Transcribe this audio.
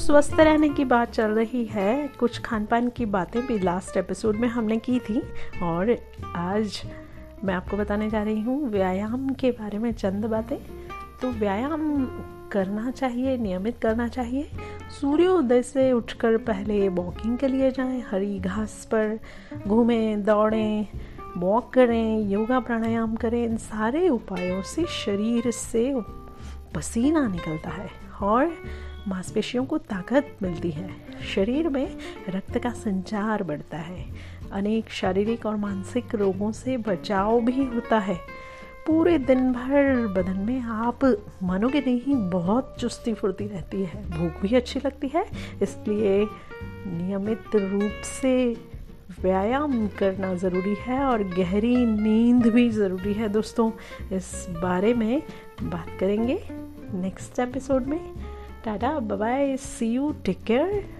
स्वस्थ रहने की बात चल रही है, कुछ खान पान की बातें भी लास्ट एपिसोड में हमने की थी और आज मैं आपको बताने जा रही हूँ व्यायाम के बारे में चंद बातें। तो व्यायाम करना चाहिए, नियमित करना चाहिए। सूर्योदय से उठकर पहले वॉकिंग के लिए जाएं, हरी घास पर घूमें, दौड़ें, वॉक करें, योगा प्राणायाम करें। इन सारे उपायों से शरीर से पसीना निकलता है और मांसपेशियों को ताकत मिलती है, शरीर में रक्त का संचार बढ़ता है, अनेक शारीरिक और मानसिक रोगों से बचाव भी होता है। पूरे दिन भर बदन में आप मानोगे नहीं, बहुत चुस्ती फुर्ती रहती है, भूख भी अच्छी लगती है। इसलिए नियमित रूप से व्यायाम करना ज़रूरी है और गहरी नींद भी ज़रूरी है। दोस्तों, इस बारे में बात करेंगे नेक्स्ट एपिसोड में। Tata, bye bye, see you, take care.